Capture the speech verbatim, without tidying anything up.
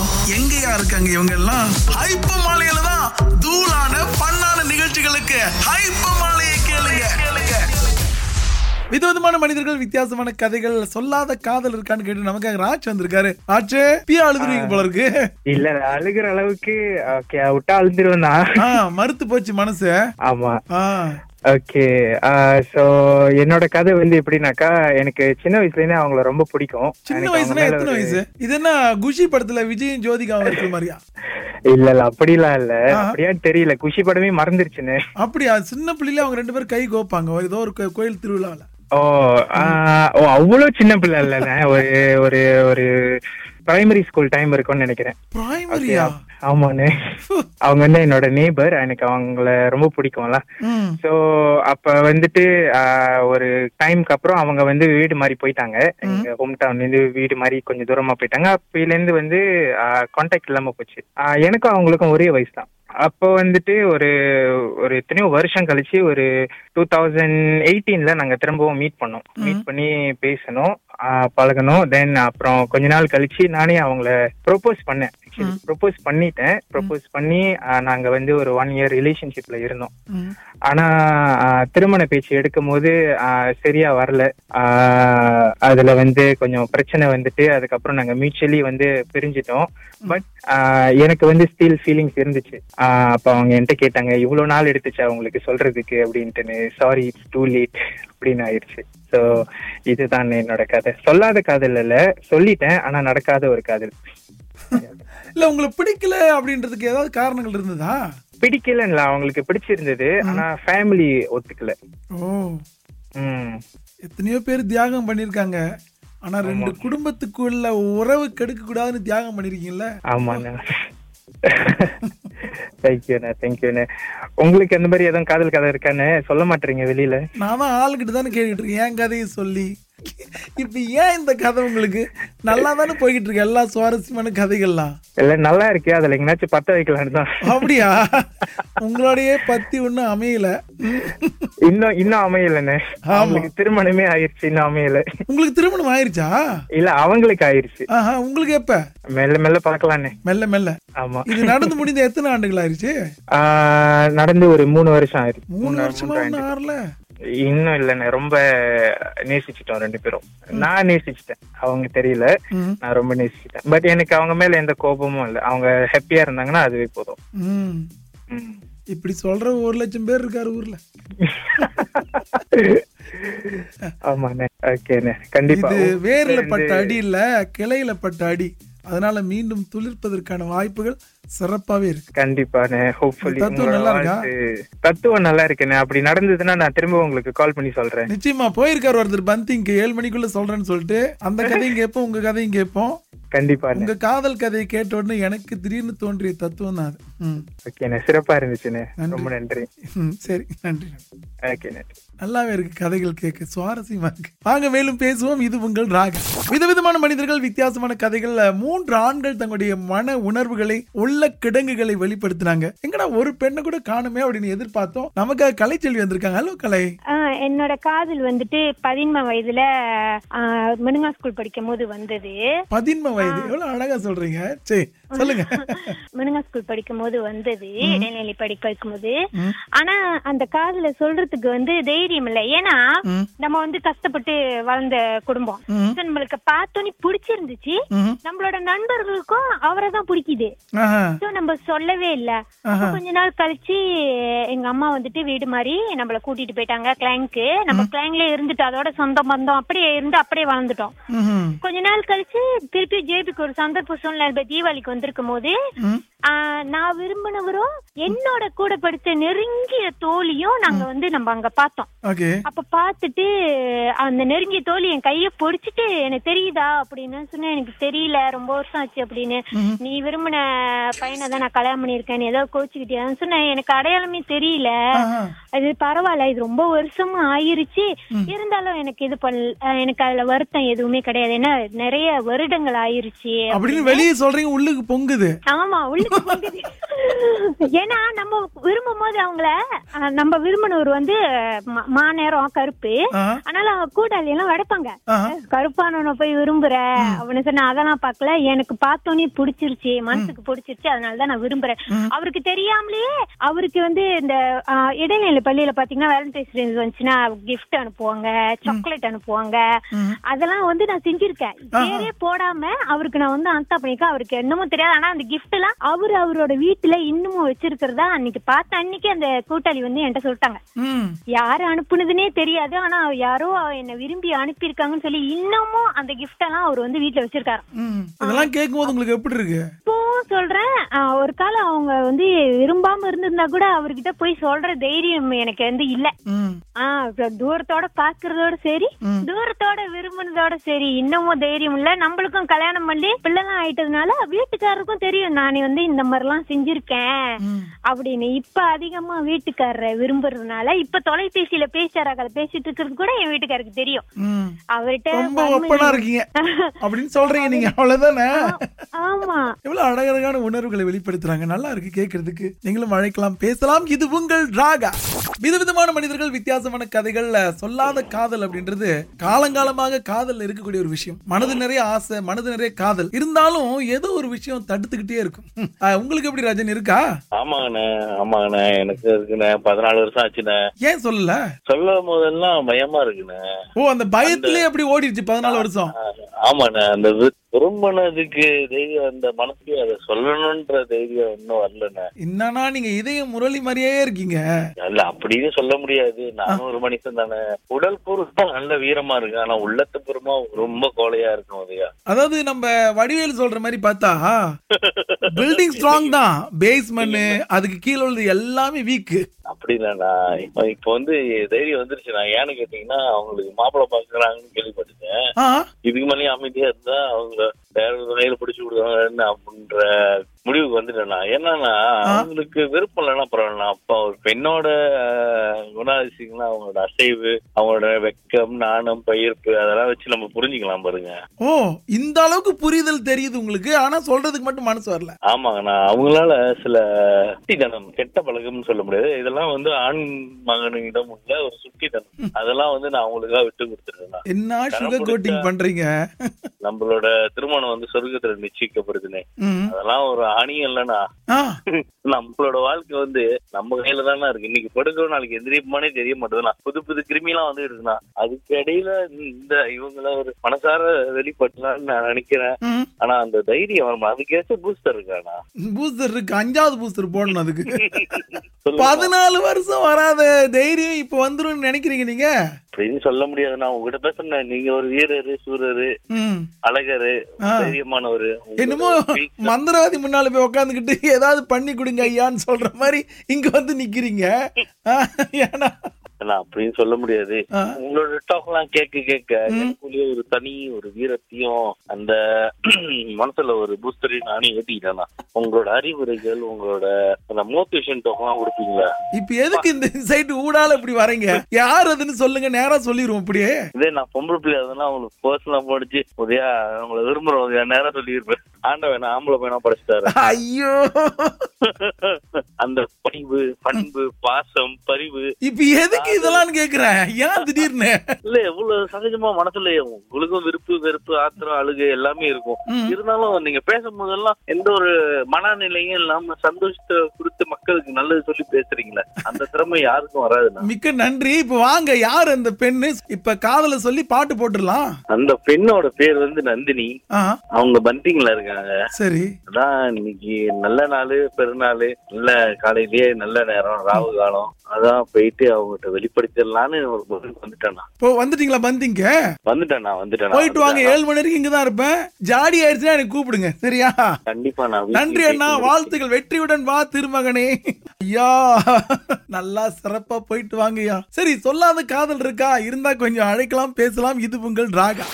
எல்லாம் எங்கயா இருக்காங்க இவங்க எல்லாம்? ஹைப்ப மாலையில தான் தூளான பண்ணான நிகழ்ச்சிகளுக்கு ஹைப்ப மாலையை கேளுங்க. விதவிதமான மனிதர்கள், வித்தியாசமான கதைகள், சொல்லாத காதல் இருக்கான்னு கேட்டு நமக்காக ராஜ் வந்திருக்காரு. ராஜே பியா அழுதுருவீங்க போல இருக்கு. இல்ல அழுகிற அளவுக்கு விட்டா அழுந்துருவேன்னா மறுத்து போச்சு மனசு. ஆமா ஓகே. ஸோ என்னோட கதை வந்து எப்படின்னாக்கா, எனக்கு சின்ன வயசுலேயே அவங்கள ரொம்ப பிடிக்கும். சின்ன வயசுல எத்தனை வயசு? இது என்ன குஷி படத்துல விஜயும் ஜோதிகா இருக்கிற மாதிரியா? இல்ல இல்ல அப்படிலாம் இல்ல. அப்படியா தெரியல, குஷி படமே மறந்துருச்சுன்னு. அப்படியா? சின்ன பிள்ளைல அவங்க ரெண்டு பேரும் கை கோப்பாங்க ஏதோ ஒரு கோயில் திருவிழாவில். ஓ ஓ அவ்வளவு சின்ன பிள்ளை இல்ல, ஒரு ஒரு ஒரு பிரைமரி ஸ்கூல் டைம் இருக்கும்னு நினைக்கிறேன். பிரைமரியா? ஆமாண்ணே. அவங்க வந்து என்னோட நேபர், எனக்கு அவங்கள ரொம்ப பிடிக்கும்ல. ஸோ அப்போ வந்துட்டு ஒரு டைமுக்கு அப்புறம் அவங்க வந்து வீடு மாதிரி போயிட்டாங்க. எங்கள் ஹோம் டவுன்லேருந்து வீடு மாதிரி கொஞ்சம் தூரமாக போயிட்டாங்க. அப்போலேருந்து வந்து கான்டாக்ட் இல்லாமல் போச்சு. எனக்கும் அவங்களுக்கும் ஒரே வயசு தான். அப்போ வந்துட்டு ஒரு ஒரு எத்தனையோ வருஷம் கழிச்சு ஒரு டூ தௌசண்ட் எயிட்டீன்ல நாங்கள் திரும்பவும் மீட் பண்ணோம். மீட் பண்ணி பேசணும், பழகணும். தென் அப்புறம் கொஞ்ச நாள் கழிச்சு நானே அவங்கள ப்ரொபோஸ் பண்ணேன். ப்ரொபோஸ் பண்ணிட்டேன். ப்ரொபோஸ் பண்ணி நாங்கள் வந்து ஒரு ஒன் இயர் ரிலேஷன்ஷிப்ல இருந்தோம். ஆனா திருமண பேச்சு எடுக்கும் போது சரியா வரல. அதுல வந்து கொஞ்சம் பிரச்சனை வந்துட்டு அதுக்கப்புறம் நாங்கள் மியூச்சுவலி வந்து பிரிஞ்சிட்டோம். பட் எனக்கு வந்து ஸ்டில் ஃபீலிங்ஸ் இருந்துச்சு. அப்போ அவங்க என்கிட்ட கேட்டாங்க, இவ்வளோ நாள் எடுத்துச்சு அவங்களுக்கு சொல்றதுக்கு அப்படின்ட்டுன்னு. சாரி இட்ஸ் டூ லேட் அப்படின்னு ஆயிடுச்சு. ஸோ இதுதான் என்னோட கதை. சொல்லாத காதல் இல்லை, சொல்லிட்டேன், ஆனா நடக்காத ஒரு காதல். இல்ல உங்களுக்கு பிடிக்கல அப்படின்றதுக்கு ஏதாவது காரணங்கள் இருந்ததா? பிடிக்கலங்களா? அவங்களுக்கு பிடிச்சிருந்தது, ஆனா ஃபேமிலி ஒத்துக்கல. எத்தனையோ பேர் தியாகம் பண்ணிருக்காங்க. ஆனா ரெண்டு குடும்பத்துக்குள்ள உறவு கெடுக்க கூடாதுன்னு தியாகம் பண்ணிருக்கீங்கல்ல. ஆமாண்ணா. தேங்க்யூண்ணா, தேங்க்யூண்ணா. உங்களுக்கு அந்த மாதிரி எதுவும் காதல் கதை இருக்கான்னு சொல்ல மாட்டேறீங்க வெளியில? நானும் ஆளுகிட்ட தானே கேட்டுட்டு இருக்கேன் என் கதையை சொல்லி. இப்ப ஏன் இந்த கதை உங்களுக்கு நல்லா தானே போய்கிட்டு இருக்கு, எல்லா சுவாரஸ்யமான கதைகள்லாம். இல்ல நல்லா இருக்கு, அதுல எங்கனாச்சும் பத்த வைக்கலான்னு தான். அப்படியா? உங்களோடய பத்தி ஒன்னும் அமையல? இன்னும் இன்னும் அமையலண்ணே. அவங்களுக்கு திருமணமே ஆயிருச்சு, இன்னும் அமையல. உங்களுக்கு திருமணம் ஆயிருச்சா? இல்ல அவங்களுக்கு ஆயிருச்சு. உங்களுக்கு எப்ப? மெல்ல மெல்ல பாக்கலான்னு. மெல்ல மெல்ல? ஆமா. இது நடந்து முடிந்த எத்தனை ஆண்டுகள் ஆயிருச்சு? நடந்து ஒரு மூணு வருஷம் ஆயிருச்சு. மூணு வருஷமா இன்னும் ஆறல? இன்னும் இல்லண்ணே. ரொம்ப நேசிச்சிட்டோம் ரெண்டு பேரும். நான் நேசிச்சிட்டேன், அவங்க தெரியல. நான் ரொம்ப நேசிச்சிட்டேன். பட் எனக்கு அவங்க மேல எந்த கோபமும் இல்லை. அவங்க ஹாப்பியா இருந்தாங்கன்னா அதுவே போதும். இப்படி சொல்ற ஒரு லட்சம் பேர் இருக்காரு ஊர்ல. ஆமாண்ணே. ஓகேண்ணே, கண்டிப்பா. இது வேர்ல பட்ட அடி இல்ல, கிளையில பட்ட அடி. அதனால மீண்டும் துளிர்ப்பதற்கான வாய்ப்புகள் சிறப்பாவே இருக்கு. கண்டிப்பாண்ணே. ஹோப்ஃபுல்லி தத்துவம் நல்லா இருக்குண்ணே. அப்படி நடந்ததுன்னா நான் திரும்ப உங்களுக்கு கால் பண்ணி சொல்றேன். நிச்சயமா. போயிருக்காரு ஒருத்தர் பந்திங்க ஏழு மணிக்குள்ள சொல்றேன்னு சொல்லிட்டு. அந்த கதையும் கேட்போம், உங்க கதையும் கேட்போம். கண்டிப்பா. உங்க காதல் கதையை கேட்ட உடனே எனக்கு திடீர்னு தோன்றிய தத்துவம் தான் அது. சிறப்பா இருந்துச்சுண்ணே, ரொம்ப நன்றி. சரி, நன்றி. நல்லாவே இருக்கு கதைகள் கேட்க, சுவாரஸ்யமா இருக்கு. வாங்க மேலும் பேசுவோம். இது உங்கள் ராகம். விதவிதமான மனிதர்கள், வித்தியாசமான கதைகள். மூன்று ஆண்கள் தங்களுடைய மன உணர்வுகளை, உள்ள கிடங்குகளை வெளிப்படுத்தினாங்க. எங்கடா ஒரு பெண்ணை கூட காணுமே அப்படின்னு எதிர்பார்த்தோம். நமக்கு கலைச்செல்வி வந்திருக்காங்க. ஹலோ கலை. என்னோட காதல் வந்துட்டு பதின்ம வயதுல மினுங்கா ஸ்கூல் படிக்கும் போது வந்தது. பதின்ம வயது எவ்வளவு அழகா சொல்றீங்க. சரி சொல்லுங்க. மினுங்கா ஸ்கூல் படிக்கும் போது வந்தது, இடைநிலை படிக்க படிக்கும் போது. ஆனா அந்த காதல சொல்றதுக்கு வந்து தைரியம் இல்லை. ஏன்னா நம்ம வந்து கஷ்டப்பட்டு வளர்ந்த குடும்பம். நம்மளுக்கு பார்த்தோன்னு பிடிச்சிருந்துச்சு. நம்மளோட நண்பர்களுக்கும் அவரை தான் பிடிக்குது. நம்ம சொல்லவே இல்ல. கொஞ்ச நாள் கழிச்சு எங்க அம்மா வந்துட்டு வீடு மாதிரி நம்மள கூட்டிட்டு போயிட்டாங்க கிளாங்க்கு. நம்ம கிளாங்ல இருந்துட்டு அதோட சொந்த பந்தம் அப்படியே இருந்து அப்படியே வளர்ந்துட்டோம். கொஞ்ச நாள் கழிச்சு திருப்பி ஜேபிக்கு ஒரு சந்தர்ப்ப சூழ்நிலை தீபாவளிக்கு வந்திருக்கும் போது நான் விரும்பினவரும் என்னோட கூட படித்த நெருங்கிய தோழியும் நாங்க வந்து நம்ம அங்க பார்த்தோம். அப்ப பாத்துட்டு அந்த நெருங்கிய தோழி என் கைய பிடிச்சிட்டு எனக்கு தெரியுதா அப்படின்னு சொன்னா, எனக்கு தெரியல ரொம்ப வருஷம் ஆச்சு அப்படின்னு. நீ விரும்பின பையனை தான் நான் கல்யாணம் பண்ணிருக்கேன்னு ஏதோ கோச்சுக்கிட்டேன்னு சொன்ன. எனக்கு அடையாளமே தெரியல. அது பரவாயில்ல, இது ரொம்ப வருஷமும் ஆயிருச்சு. இருந்தாலும் எனக்கு இது பண்ண எனக்கு அதுல வருத்தம் எதுவுமே கிடையாது. ஏன்னா நிறைய வருடங்கள் ஆயிருச்சு அப்படின்னு வெளியே சொல்றீங்க, உள்ளுக்கு பொங்குது. ஆமா, உள்ள ஏன்னா நம்ம விரும்பும் போது அவங்கள நம்ம விரும்பினவர் வந்து மா நேரம் கருப்பு, ஆனால அவங்க கூட்டாளி எல்லாம் வடைப்பாங்க, கருப்பானவனை போய் விரும்புற அப்படின்னு சொன்னா அதெல்லாம் பாக்கல, எனக்கு பார்த்தோன்னே பிடிச்சிருச்சு, மனசுக்கு பிடிச்சிருச்சு, அதனாலதான் நான் விரும்புறேன். அவருக்கு தெரியாமலேயே அவருக்கு வந்து இந்த இடைநிலை பள்ளியில பாத்தீங்கன்னா வேலண்டைன்ஸ் டே வந்துச்சுன்னா கிஃப்ட் அனுப்புவாங்க, சாக்லேட் அனுப்புவாங்க, அதெல்லாம் வந்து நான் செஞ்சிருக்கேன். பேரே போடாம அவருக்கு நான் வந்து அந்தா பண்ணிருக்கேன், அவருக்கு என்னமோ தெரியாது. ஆனா அந்த கிஃப்ட் எல்லாம் அவரு அவரோட வீட்டுல இன்னமும் வச்சிருக்கிறதா அன்னைக்கு பார்த்த அன்னைக்கு அந்த கூட்டாளி வந்து என்கிட்ட சொல்லிட்டாங்க. யாரு அனுப்புனதுன்னே தெரியாது, ஆனா யாரோ என்ன விரும்பி அனுப்பி இருக்காங்கன்னு சொல்லி இன்னமும் அந்த கிஃப்ட் எல்லாம் அவர் வந்து வீட்டுல வச்சிருக்காரு. இதெல்லாம் கேக்கும்போது உங்களுக்கு எப்படி இருக்கு? இப்போ சொல்றேன், ஒரு காலம் அவங்க வந்து விரும்பாம இருந்திருந்தா கூட அவர்கிட்ட போய் சொல்ற தைரியம் எனக்கு வந்து இல்ல. ஆஹ் தூரத்தோட பாக்குறதோட சரி, தூரத்தோட விரும்புனதோட சரி, இன்னமும் தைரியம் இல்ல. நம்மளுக்கும் கல்யாணம் பண்ணி பிள்ளைலாம் ஆயிட்டதுனால வீட்டுக்காரருக்கும் தெரியும் நானே வந்து இந்த மாதிரி எல்லாம் செஞ்சிருக்கேன் அப்படின்னு. இப்ப அதிகமா வீட்டுக்காரரை விரும்புறதுனால இப்ப தொலைபேசியில பேசுறாங்க, அதை பேசிட்டு இருக்கிறது கூட என் வீட்டுக்காரருக்கு தெரியும். அவர்கிட்ட அழகழகான உணர்வுகளை வெளிப்படுத்துறாங்க, நல்லா இருக்கு கேட்கறதுக்கு. நீங்களும் அழைக்கலாம், பேசலாம். இது உங்கள் ராகா. விதவிதமான மனிதர்கள், வித்தியாசமான கதைகள். சொல்லாத காதல் அப்படின்றது காலங்காலமாக காதல் இருக்கக்கூடிய ஒரு விஷயம். மனது நிறைய ஆசை, மனது நிறைய காதல் இருந்தாலும் ஏதோ ஒரு விஷயம் தடுத்துக்கிட்டே இருக்கும். உங்களுக்கு எப்படி ராஜன் இருக்கா? ஆமாங்கண்ணே ஆமாங்கண்ணே எனக்கு இருக்குண்ணே. பதினாலு வருஷம் ஆச்சுண்ணே. ஏன் சொல்லல? சொல்லும் போதெல்லாம் பயமா இருக்குண்ணே. ஓ, அந்த பயத்திலேயே அப்படி ஓடிடுச்சு பதினாலு வருஷம். ஆமாண்ணே, அந்த விரும்பினதுக்கு தைரியம், அந்த மனசுக்கு அதை சொல்லணும்ன்ற தைரியம் இன்னும் வரலண்ணே. என்னன்னா நீங்க இதயம் முரளி மாதிரியே இருக்கீங்க. இல்ல அப்படின்னு சொல்ல முடியாது, நானும் ஒரு மனுஷன் தானே. உடல் பூர்வமா நல்ல வீரமா இருக்கு, ஆனா உள்ளத்து பூர்வமா ரொம்ப கோலையா இருக்கும். அதையா அதாவது நம்ம வடிவேல் சொல்ற மாதிரி பார்த்தா பில்டிங் ஸ்ட்ராங் தான், பேஸ்மெண்ட் அதுக்கு கீழே உள்ளது எல்லாமே வீக்கு. அப்படின்னா இப்ப வந்து தைரியம் வந்துருச்சு. நான் ஏன்னு கேட்டீங்கன்னா அவங்களுக்கு மாப்பிள்ளை பாக்குறாங்கன்னு கேள்விப்பட்டேன். இதுக்கு மேலேயும் அமைதியா இருந்தா அவங்க வேற துணையில பிடிச்சு கொடுக்குறாங்க அப்படின்ற முடிவுக்கு வந்துட்டேண்ணா. என்னன்னா அவங்களுக்கு விருப்பம் இல்லைன்னா பரவாயில்ல. அப்ப ஒரு பெண்ணோட குணாதிசயங்களா அவங்களோட அசைவு, அவங்களோட வெக்கம், நாணம், பயிர்ப்பு அதெல்லாம் வச்சு நம்ம புரிஞ்சுக்கலாம் பாருங்க. ஓ, இந்த அளவுக்கு புரிதல் தெரியுது உங்களுக்கு, ஆனா சொல்றதுக்கு மட்டும் மனசு வரல. ஆமாங்கண்ணா, அவங்களால சில சுட்டித்தனம், கெட்ட பழக்கம்னு சொல்ல முடியாது, இதெல்லாம் வந்து ஆண் மகனிடம் உள்ள ஒரு சுட்டித்தனம், அதெல்லாம் வந்து நான் அவங்களுக்காக விட்டு கொடுத்துருக்கேன். என்ன சுகர் கோட்டிங் பண்றீங்க? நம்மளோட திருமணம் வந்து சொர்க்கத்துல நிச்சயிக்கப்படுதுன்னு அதெல்லாம் ஒரு ஆணியம் இல்லைன்னா. நம்மளோட வாழ்க்கை வந்து நம்ம கையில தானே இருக்கு. இன்னைக்கு படுக்கிறோம், நாளைக்கு எந்திரிப்போமானே தெரிய மாட்டேதுண்ணா. புது புது கிருமி எல்லாம் வந்து இருக்குண்ணா. அதுக்கு இடையில இந்த இவங்கள ஒரு மனசார வெளிப்பட்டலாம்னு நான் நினைக்கிறேன். ஆனா அந்த தைரியம் அதுக்கேற்ற பூஸ்டர் இருக்காண்ணா. பூஸ்டர் இருக்கு, அஞ்சாவது பூஸ்டர் போடணும். அதுக்கு பதினாலு வருஷம் வராத தைரியம் இப்ப வந்துரும் நினைக்கிறீங்க நீங்க? அப்படின்னு சொல்ல முடியாது. நான் உங்ககிட்ட பேசுறேன், நீங்க ஒரு வீரரு, சூரரு, அழகரு, தைரியமானவரு, என்னமோ மந்திரவாதி முன்னால போய் உட்காந்துக்கிட்டு ஏதாவது பண்ணி கொடுங்க ஐயான்னு சொல்ற மாதிரி இங்க வந்து நிக்கிறீங்க. ஏன்னா அப்படின்னு சொல்ல முடியாது. உங்களோட டாக் எல்லாம் கேட்க கேட்க எனக்குள்ளேயே ஒரு தனி ஒரு வீரத்தையும் அந்த மனசுல ஒரு பூஸ்டரையும் நானே ஏத்திக்கிட்டேண்ணா. உங்களோட அறிவுரைகள், உங்களோட மோட்டிவேஷன் டாக் எல்லாம் கொடுப்பீங்களா? இப்ப எதுக்கு இந்த சைட் ஊடால இப்படி வரீங்க? யார் அதுன்னு சொல்லுங்க, நேரா சொல்லிடுவோம். அப்படியே இதே நான் பொம்பளை பிள்ளை அதெல்லாம் உங்களுக்கு பர்சனலா போடுச்சு உதயா உங்களை விரும்புறோம் உதயா நேரா சொல்லியிருப்பேன். ஆண்ட வேணா ஆம்பளை பையனா படிச்சுட்டாரு. ஐயோ, அந்த பணிவு, பண்பு, பாசம், பரிவு, இப்ப எதுக்கு இதெல்லாம் கேக்குறேன்? ஏன் திடீர்னு இல்ல எவ்வளவு சகஜமா மனசுல உங்களுக்கும் விருப்பு, வெறுப்பு, ஆத்திரம், அழுகை எல்லாமே இருக்கும். இருந்தாலும் நீங்க பேசும்போதெல்லாம் எந்த ஒரு மனநிலையும் இல்லாம சந்தோஷத்தை கொடுத்து மக்களுக்கு நல்லது சொல்லி பேசுறீங்களே, அந்த திறமை யாருக்கும் வராதுண்ணா. மிக்க நன்றி. இப்ப வாங்க, யார் அந்த பெண்ணு? இப்ப காதல சொல்லி பாட்டு போட்டுடலாம். அந்த பெண்ணோட பேர் வந்து நந்தினி. அவங்க பந்திங்களா இருக்காங்க. சரி, அதான் இன்னைக்கு நல்ல நாள், பெருநாள், நல்ல காலையிலேயே நல்ல நேரம், ராவு காலம், அதான் போயிட்டு அவங்க வெளிப்படுத்தலான்னு வந்துட்டேன். வந்துட்டீங்களா? பந்திங்க வந்துட்டேன் வந்துட்டேன். போயிட்டு வாங்க, ஏழு மணி வரைக்கும் இங்கதான் இருப்பேன். ஜாடி ஆயிடுச்சுன்னா எனக்கு கூப்பிடுங்க, சரியா? கண்டிப்பா. நன்றி அண்ணா, வாழ்த்துக்கள். வெற்றியுடன் வா திருமகனே. ஐயா, நல்லா சிறப்பா போயிட்டு வாங்கய்யா. சரி, சொல்லாத காதல் இருக்கா? இருந்தா கொஞ்சம் அழைக்கலாம், பேசலாம். இது உங்கள் ராகா.